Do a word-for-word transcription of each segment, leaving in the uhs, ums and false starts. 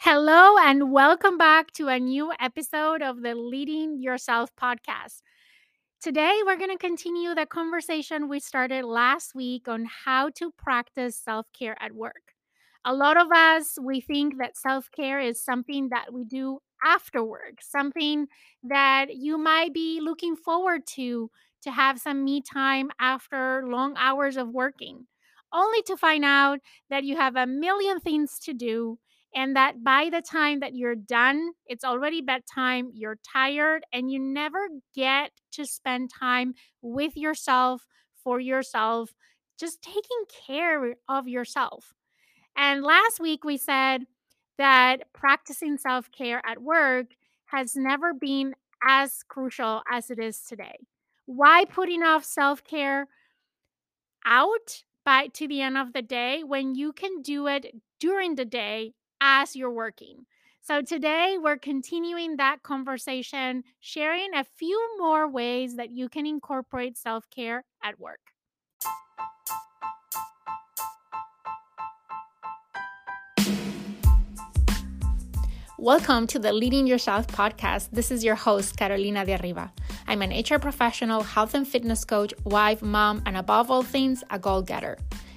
Hello, and welcome back to a new episode of the Leading Yourself podcast. Today, we're going to continue the conversation we started last week on how to practice self-care at work. A lot of us, we think that self-care is something that we do after work, something that you might be looking forward to, to have some me time after long hours of working, only to find out that you have a million things to do and that by the time that you're done, it's already bedtime, you're tired, and you never get to spend time with yourself, for yourself, just taking care of yourself. And last week we said that practicing self-care at work has never been as crucial as it is today. Why putting off self-care out by to the end of the day when you can do it during the day as you're working? So today we're continuing that conversation, sharing a few more ways that you can incorporate self-care at work. Welcome to the Leading Yourself podcast. This is your host, Carolina de Arriba. I'm an H R professional, health and fitness coach, wife, mom, and above all things, a goal-getter.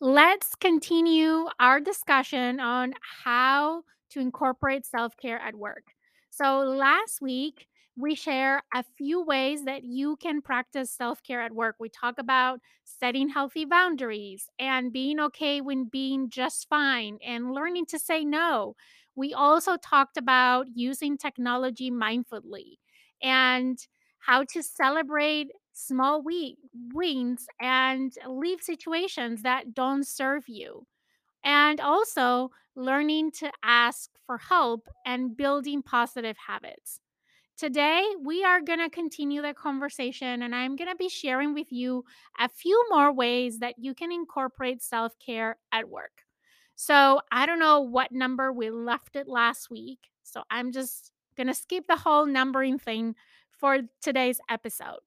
Let's continue our discussion on how to incorporate self-care at work. So last week, we share a few ways that you can practice self-care at work. We talk about setting healthy boundaries and being okay with being just fine and learning to say no. We also talked about using technology mindfully and how to celebrate small we- wins and leave situations that don't serve you. And also learning to ask for help and building positive habits. Today, we are going to continue the conversation, and I'm going to be sharing with you a few more ways that you can incorporate self-care at work. So I don't know what number we left it last week, so I'm just going to skip the whole numbering thing for today's episode.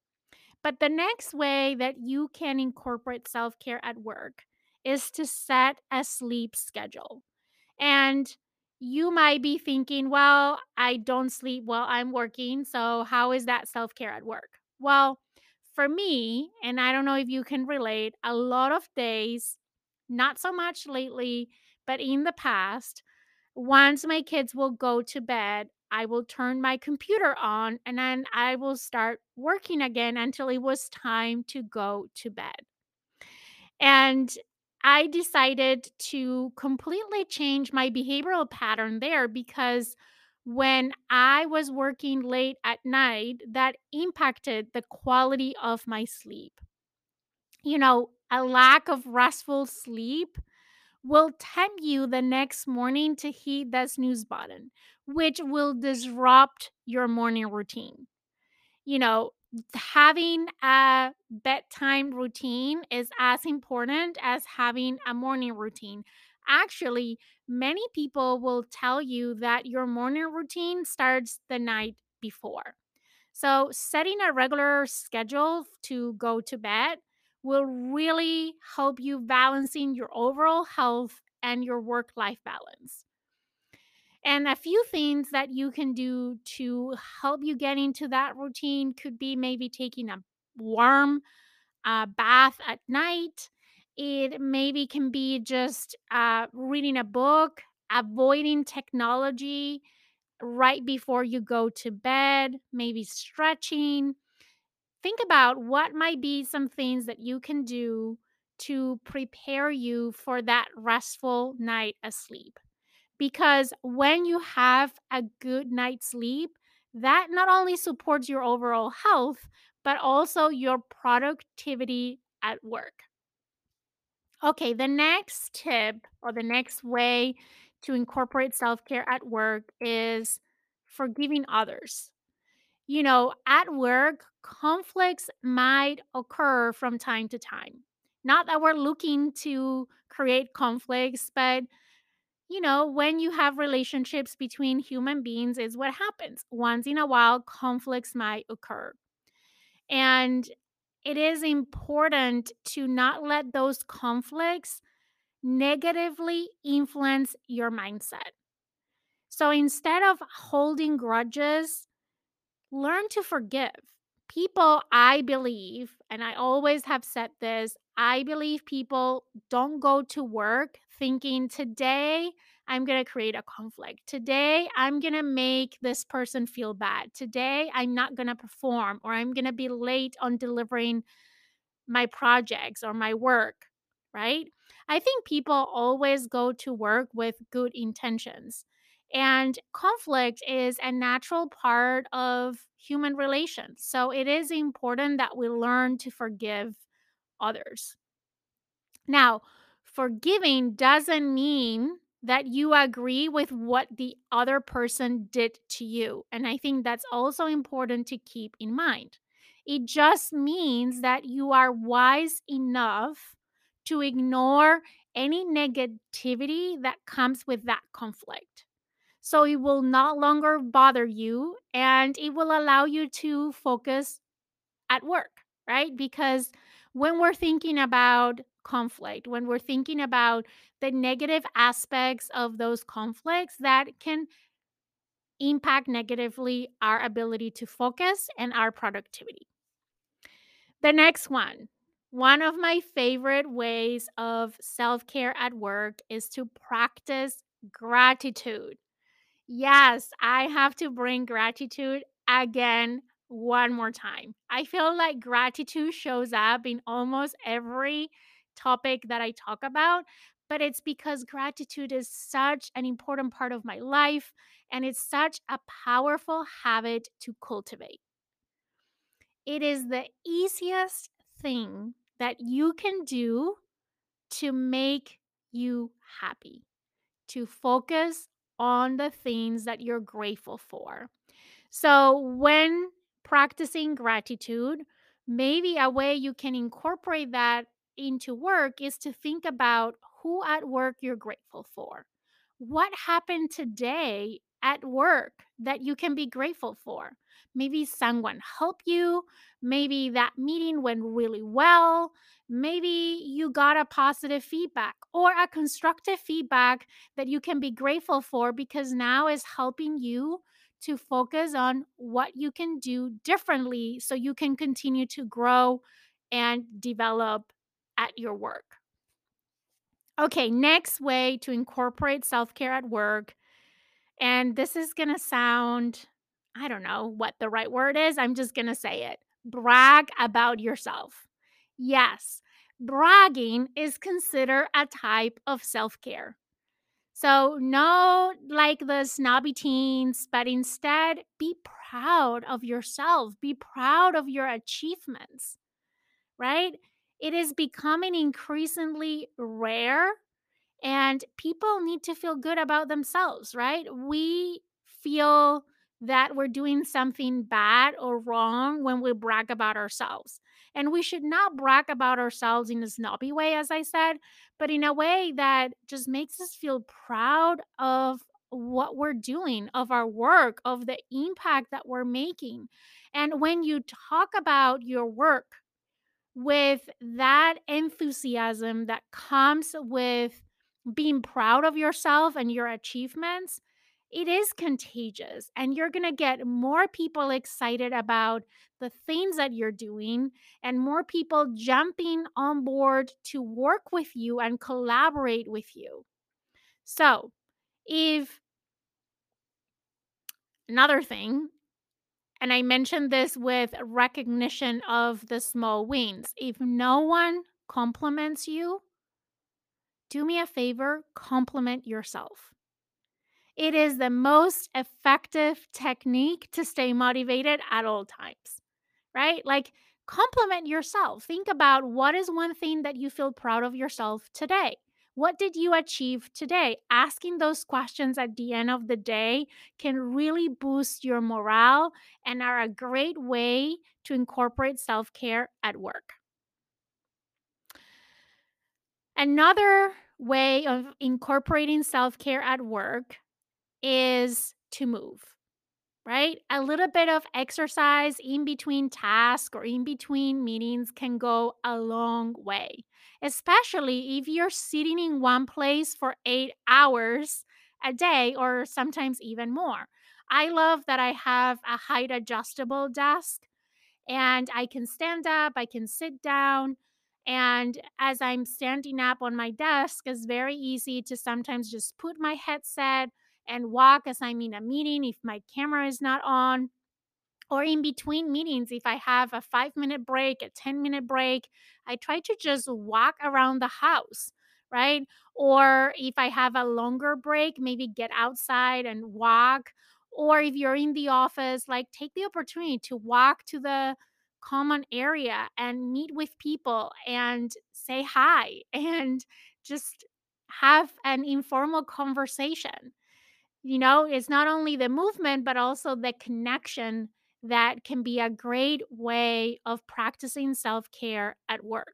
But the next way that you can incorporate self-care at work is to set a sleep schedule. And you might be thinking, well, I don't sleep while I'm working, so how is that self-care at work? Well, for me, and I don't know if you can relate, a lot of days, not so much lately, but in the past, once my kids will go to bed, I will turn my computer on and then I will start working again until it was time to go to bed. And I decided to completely change my behavioral pattern there because when I was working late at night, that impacted the quality of my sleep. You know, a lack of restful sleep will tempt you the next morning to hit the snooze button, which will disrupt your morning routine. You know, having a bedtime routine is as important as having a morning routine. Actually, many people will tell you that your morning routine starts the night before. So setting a regular schedule to go to bed will really help you balancing your overall health and your work-life balance. And a few things that you can do to help you get into that routine could be maybe taking a warm uh, bath at night. It maybe can be just uh, reading a book, avoiding technology right before you go to bed, maybe stretching. Think about what might be some things that you can do to prepare you for that restful night of sleep. Because when you have a good night's sleep, that not only supports your overall health, but also your productivity at work. Okay, the next tip or the next way to incorporate self care at work is forgiving others. You know, at work, conflicts might occur from time to time. Not that we're looking to create conflicts, but you know, when you have relationships between human beings, is what happens. Once in a while, conflicts might occur. And it is important to not let those conflicts negatively influence your mindset. So instead of holding grudges, learn to forgive. People, I believe, and I always have said this, I believe people don't go to work thinking, today I'm going to create a conflict. Today I'm going to make this person feel bad. Today I'm not going to perform, or I'm going to be late on delivering my projects or my work, right? I think people always go to work with good intentions. And conflict is a natural part of human relations. So it is important that we learn to forgive others. Now, forgiving doesn't mean that you agree with what the other person did to you. And I think that's also important to keep in mind. It just means that you are wise enough to ignore any negativity that comes with that conflict. So it will no longer bother you, and it will allow you to focus at work, right? Because when we're thinking about conflict, when we're thinking about the negative aspects of those conflicts that can impact negatively our ability to focus and our productivity. The next one, one of my favorite ways of self-care at work is to practice gratitude. Yes, I have to bring gratitude again one more time. I feel like gratitude shows up in almost every topic that I talk about, but it's because gratitude is such an important part of my life, and it's such a powerful habit to cultivate. It is the easiest thing that you can do to make you happy, to focus on the things that you're grateful for. So when practicing gratitude, maybe a way you can incorporate that into work is to think about who at work you're grateful for. What happened today at work that you can be grateful for? Maybe someone helped you. Maybe that meeting went really well. Maybe you got a positive feedback or a constructive feedback that you can be grateful for, because now it's helping you to focus on what you can do differently so you can continue to grow and develop at your work. Okay, next way to incorporate self-care at work. And this is going to sound, I don't know what the right word is. I'm just going to say it. Brag about yourself. Yes, bragging is considered a type of self-care. So no like the snobby teens, but instead be proud of yourself. Be proud of your achievements, right? It is becoming increasingly rare, and people need to feel good about themselves, right? We feel that we're doing something bad or wrong when we brag about ourselves. And we should not brag about ourselves in a snobby way, as I said, but in a way that just makes us feel proud of what we're doing, of our work, of the impact that we're making. And when you talk about your work with that enthusiasm that comes with being proud of yourself and your achievements, it is contagious, and you're going to get more people excited about the things that you're doing and more people jumping on board to work with you and collaborate with you. So, if another thing, and I mentioned this with recognition of the small wins, if no one compliments you, do me a favor, compliment yourself. It is the most effective technique to stay motivated at all times, right? Like, compliment yourself. Think about what is one thing that you feel proud of yourself today. What did you achieve today? Asking those questions at the end of the day can really boost your morale and are a great way to incorporate self-care at work. Another way of incorporating self-care at work is to move, right? A little bit of exercise in between tasks or in between meetings can go a long way, especially if you're sitting in one place for eight hours a day or sometimes even more. I love that I have a height adjustable desk and I can stand up, I can sit down. And as I'm standing up on my desk, it's very easy to sometimes just put my headset and walk as I'm in a meeting if my camera is not on, or in between meetings, if I have a five-minute break, a ten-minute break, I try to just walk around the house, right? Or if I have a longer break, maybe get outside and walk. Or if you're in the office, like take the opportunity to walk to the common area and meet with people and say hi and just have an informal conversation. You know, it's not only the movement, but also the connection that can be a great way of practicing self-care at work.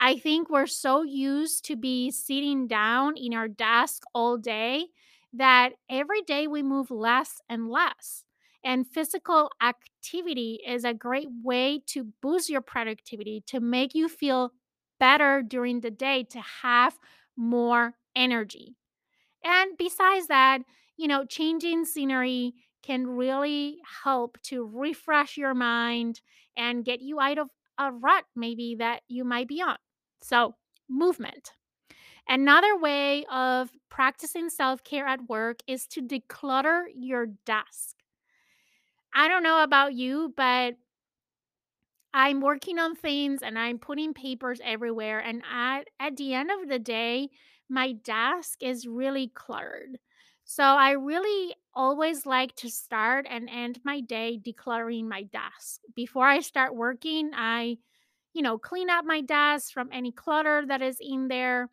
I think we're so used to be sitting down in our desk all day that every day we move less and less. And physical activity is a great way to boost your productivity, to make you feel better during the day, to have more energy. And besides that, you know, changing scenery can really help to refresh your mind and get you out of a rut maybe that you might be on. So, movement. Another way of practicing self-care at work is to declutter your desk. I don't know about you, but I'm working on things and I'm putting papers everywhere. And at, at the end of the day, my desk is really cluttered. So I really always like to start and end my day decluttering my desk. Before I start working, I, you know, clean up my desk from any clutter that is in there,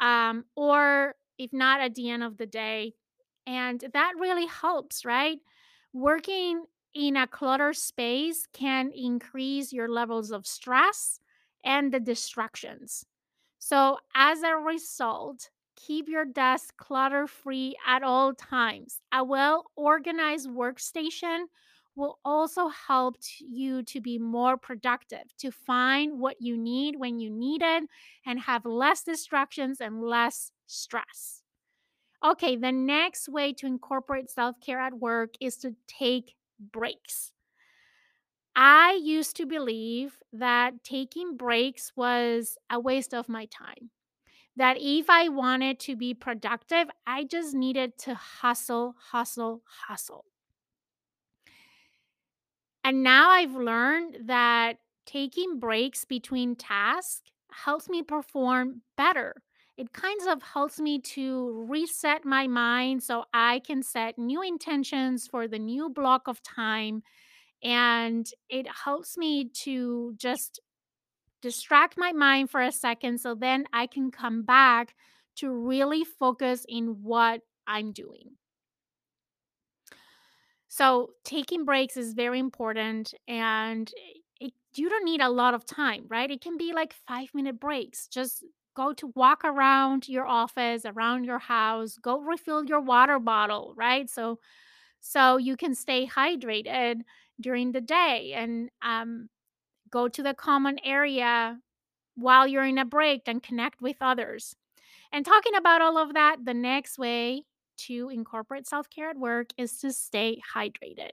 um, or if not at the end of the day. And that really helps, right? Working in a cluttered space can increase your levels of stress and the distractions. So as a result, keep your desk clutter-free at all times. A well-organized workstation will also help you to be more productive, to find what you need when you need it, and have less distractions and less stress. Okay, the next way to incorporate self-care at work is to take breaks. I used to believe that taking breaks was a waste of my time, that if I wanted to be productive, I just needed to hustle, hustle, hustle. And now I've learned that taking breaks between tasks helps me perform better. It kind of helps me to reset my mind so I can set new intentions for the new block of time. And it helps me to just distract my mind for a second so then I can come back to really focus in what I'm doing. So taking breaks is very important, and it, you don't need a lot of time, right? It can be like five-minute breaks. Just go to walk around your office, around your house, go refill your water bottle, right? So so you can stay hydrated during the day, and um, go to the common area while you're in a break and connect with others. And talking about all of that, the next way to incorporate self-care at work is to stay hydrated.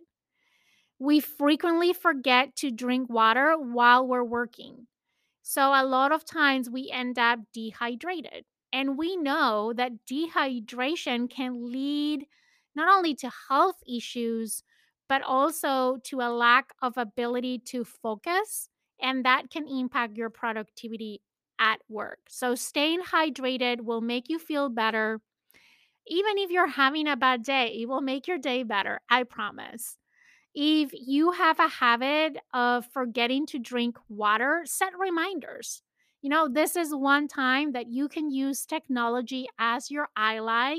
We frequently forget to drink water while we're working. So a lot of times we end up dehydrated, and we know that dehydration can lead not only to health issues, but also to a lack of ability to focus, and that can impact your productivity at work. So staying hydrated will make you feel better. Even if you're having a bad day, it will make your day better, I promise. If you have a habit of forgetting to drink water, set reminders. You know, this is one time that you can use technology as your ally.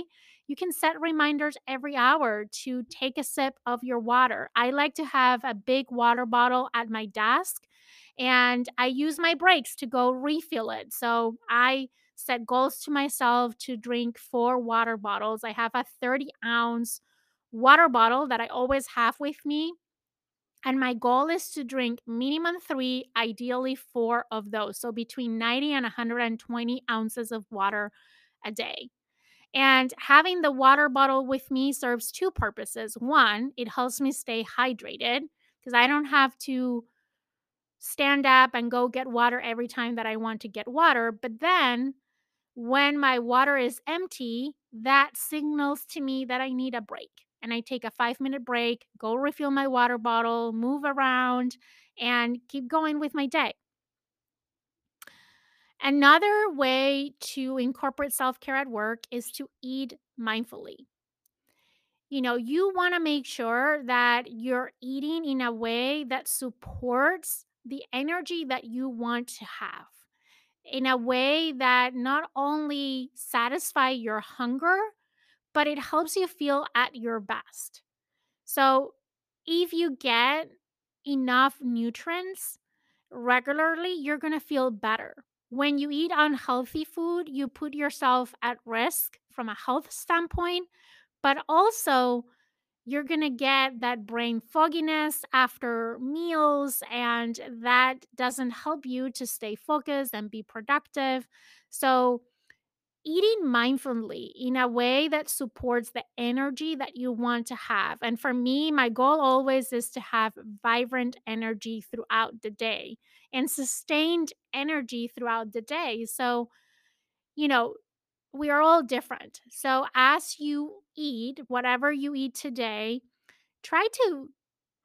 You can set reminders every hour to take a sip of your water. I like to have a big water bottle at my desk, and I use my breaks to go refill it. So I set goals to myself to drink four water bottles. I have a thirty ounce water bottle that I always have with me. And my goal is to drink minimum three, ideally four of those. So between ninety and one hundred twenty ounces of water a day. And having the water bottle with me serves two purposes. One, it helps me stay hydrated because I don't have to stand up and go get water every time that I want to get water. But then when my water is empty, that signals to me that I need a break. And I take a five minute break, go refill my water bottle, move around, and keep going with my day. Another way to incorporate self-care at work is to eat mindfully. You know, you want to make sure that you're eating in a way that supports the energy that you want to have, in a way that not only satisfies your hunger, but it helps you feel at your best. So if you get enough nutrients regularly, you're going to feel better. When you eat unhealthy food, you put yourself at risk from a health standpoint, but also you're going to get that brain fogginess after meals, and that doesn't help you to stay focused and be productive. So eating mindfully in a way that supports the energy that you want to have. And for me, my goal always is to have vibrant energy throughout the day and sustained energy throughout the day. So, you know, we are all different. So as you eat, whatever you eat today, try to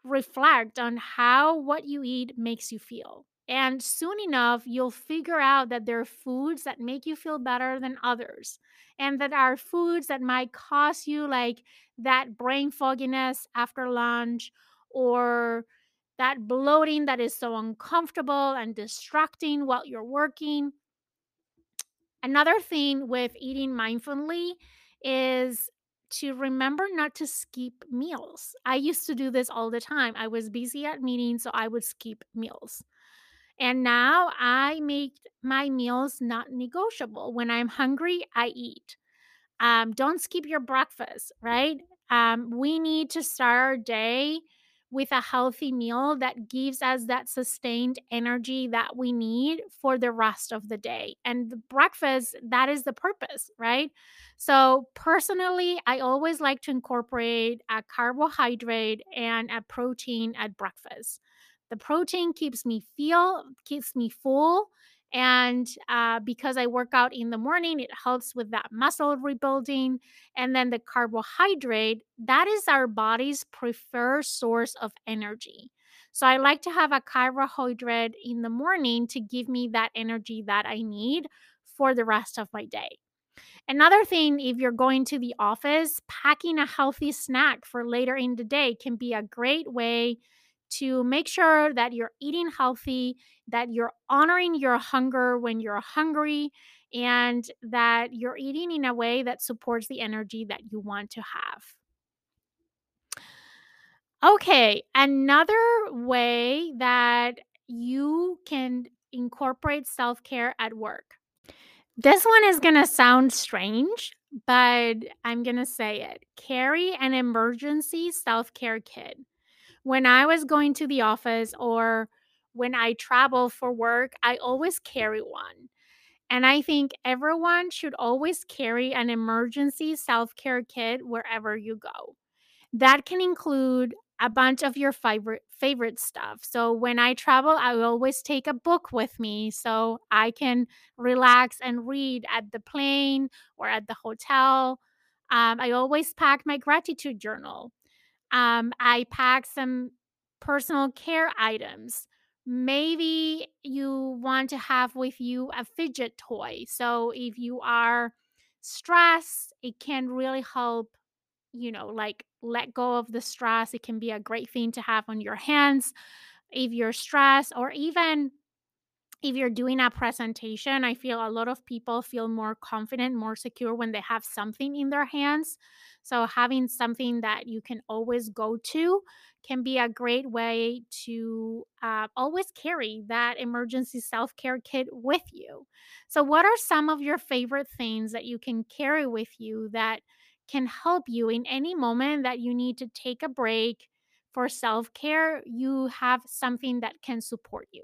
reflect on how what you eat makes you feel. And soon enough, you'll figure out that there are foods that make you feel better than others, and that are foods that might cause you like that brain fogginess after lunch, or that bloating that is so uncomfortable and distracting while you're working. Another thing with eating mindfully is to remember not to skip meals. I used to do this all the time. I was busy at meetings, so I would skip meals. And now I make my meals not negotiable. When I'm hungry, I eat. Um, don't skip your breakfast, right? Um, we need to start our day with a healthy meal that gives us that sustained energy that we need for the rest of the day. And the breakfast, that is the purpose, right? So personally, I always like to incorporate a carbohydrate and a protein at breakfast. The protein keeps me feel, keeps me full. And uh, because I work out in the morning, it helps with that muscle rebuilding. And then the carbohydrate, that is our body's preferred source of energy. So I like to have a carbohydrate in the morning to give me that energy that I need for the rest of my day. Another thing, if you're going to the office, packing a healthy snack for later in the day can be a great way to make sure that you're eating healthy, that you're honoring your hunger when you're hungry, and that you're eating in a way that supports the energy that you want to have. Okay, another way that you can incorporate self-care at work. This one is going to sound strange, but I'm going to say it. Carry an emergency self-care kit. When I was going to the office or when I travel for work, I always carry one. And I think everyone should always carry an emergency self-care kit wherever you go. That can include a bunch of your favorite favorite stuff. So when I travel, I always take a book with me so I can relax and read at the plane or at the hotel. Um, I always pack my gratitude journal. Um, I pack some personal care items. Maybe you want to have with you a fidget toy. So if you are stressed, it can really help, you know, like let go of the stress. It can be a great thing to have on your hands if you're stressed, or even if you're doing a presentation, I feel a lot of people feel more confident, more secure when they have something in their hands. So having something that you can always go to can be a great way to uh, always carry that emergency self-care kit with you. So what are some of your favorite things that you can carry with you that can help you in any moment that you need to take a break for self-care? You have something that can support you.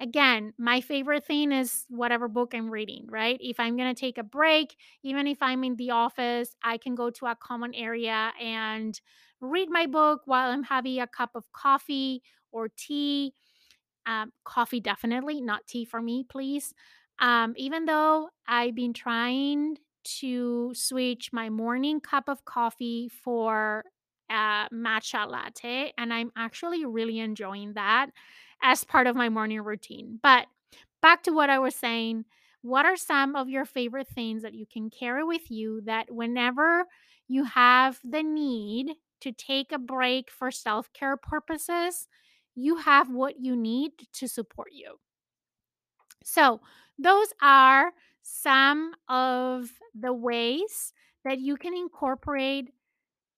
Again, my favorite thing is whatever book I'm reading, right? If I'm going to take a break, even if I'm in the office, I can go to a common area and read my book while I'm having a cup of coffee or tea. Um, coffee, definitely, not tea for me, please. Um, even though I've been trying to switch my morning cup of coffee for a matcha latte, and I'm actually really enjoying that as part of my morning routine. But back to what I was saying, what are some of your favorite things that you can carry with you that whenever you have the need to take a break for self-care purposes, you have what you need to support you? So those are some of the ways that you can incorporate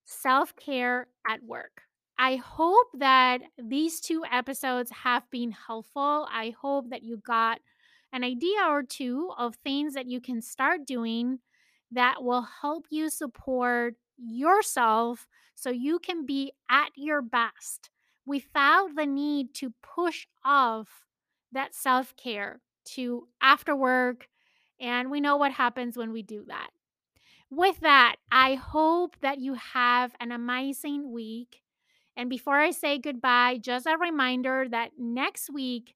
self-care at work. I hope that these two episodes have been helpful. I hope that you got an idea or two of things that you can start doing that will help you support yourself so you can be at your best without the need to push off that self-care to after work. And we know what happens when we do that. With that, I hope that you have an amazing week. And before I say goodbye, just a reminder that next week,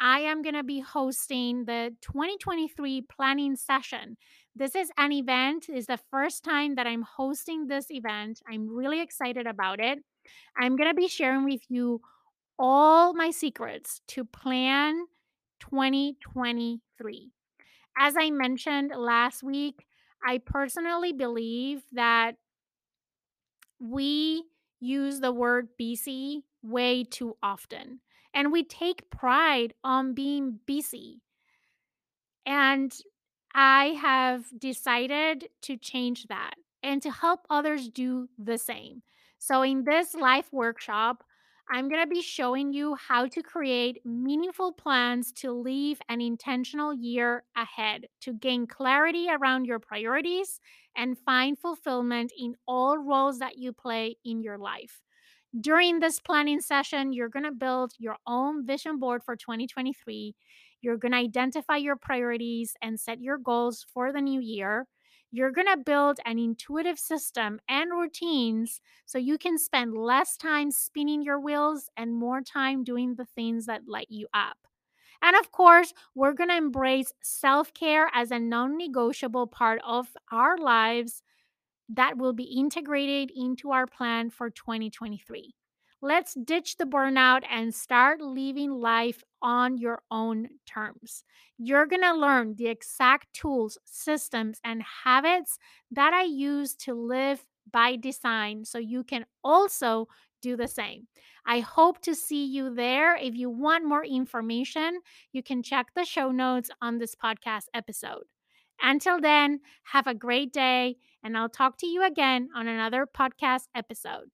I am going to be hosting the twenty twenty-three planning session. This is an event. It's the first time that I'm hosting this event. I'm really excited about it. I'm going to be sharing with you all my secrets to plan twenty twenty-three. As I mentioned last week, I personally believe that we use the word busy way too often. And we take pride on being busy. And I have decided to change that and to help others do the same. So in this life workshop, I'm going to be showing you how to create meaningful plans to live an intentional year ahead, to gain clarity around your priorities and find fulfillment in all roles that you play in your life. During this planning session, you're going to build your own vision board for twenty twenty-three. You're going to identify your priorities and set your goals for the new year. You're going to build an intuitive system and routines so you can spend less time spinning your wheels and more time doing the things that light you up. And of course, we're going to embrace self-care as a non-negotiable part of our lives that will be integrated into our plan for twenty twenty-three. Let's ditch the burnout and start living life on your own terms. You're going to learn the exact tools, systems, and habits that I use to live by design so you can also do the same. I hope to see you there. If you want more information, you can check the show notes on this podcast episode. Until then, have a great day, and I'll talk to you again on another podcast episode.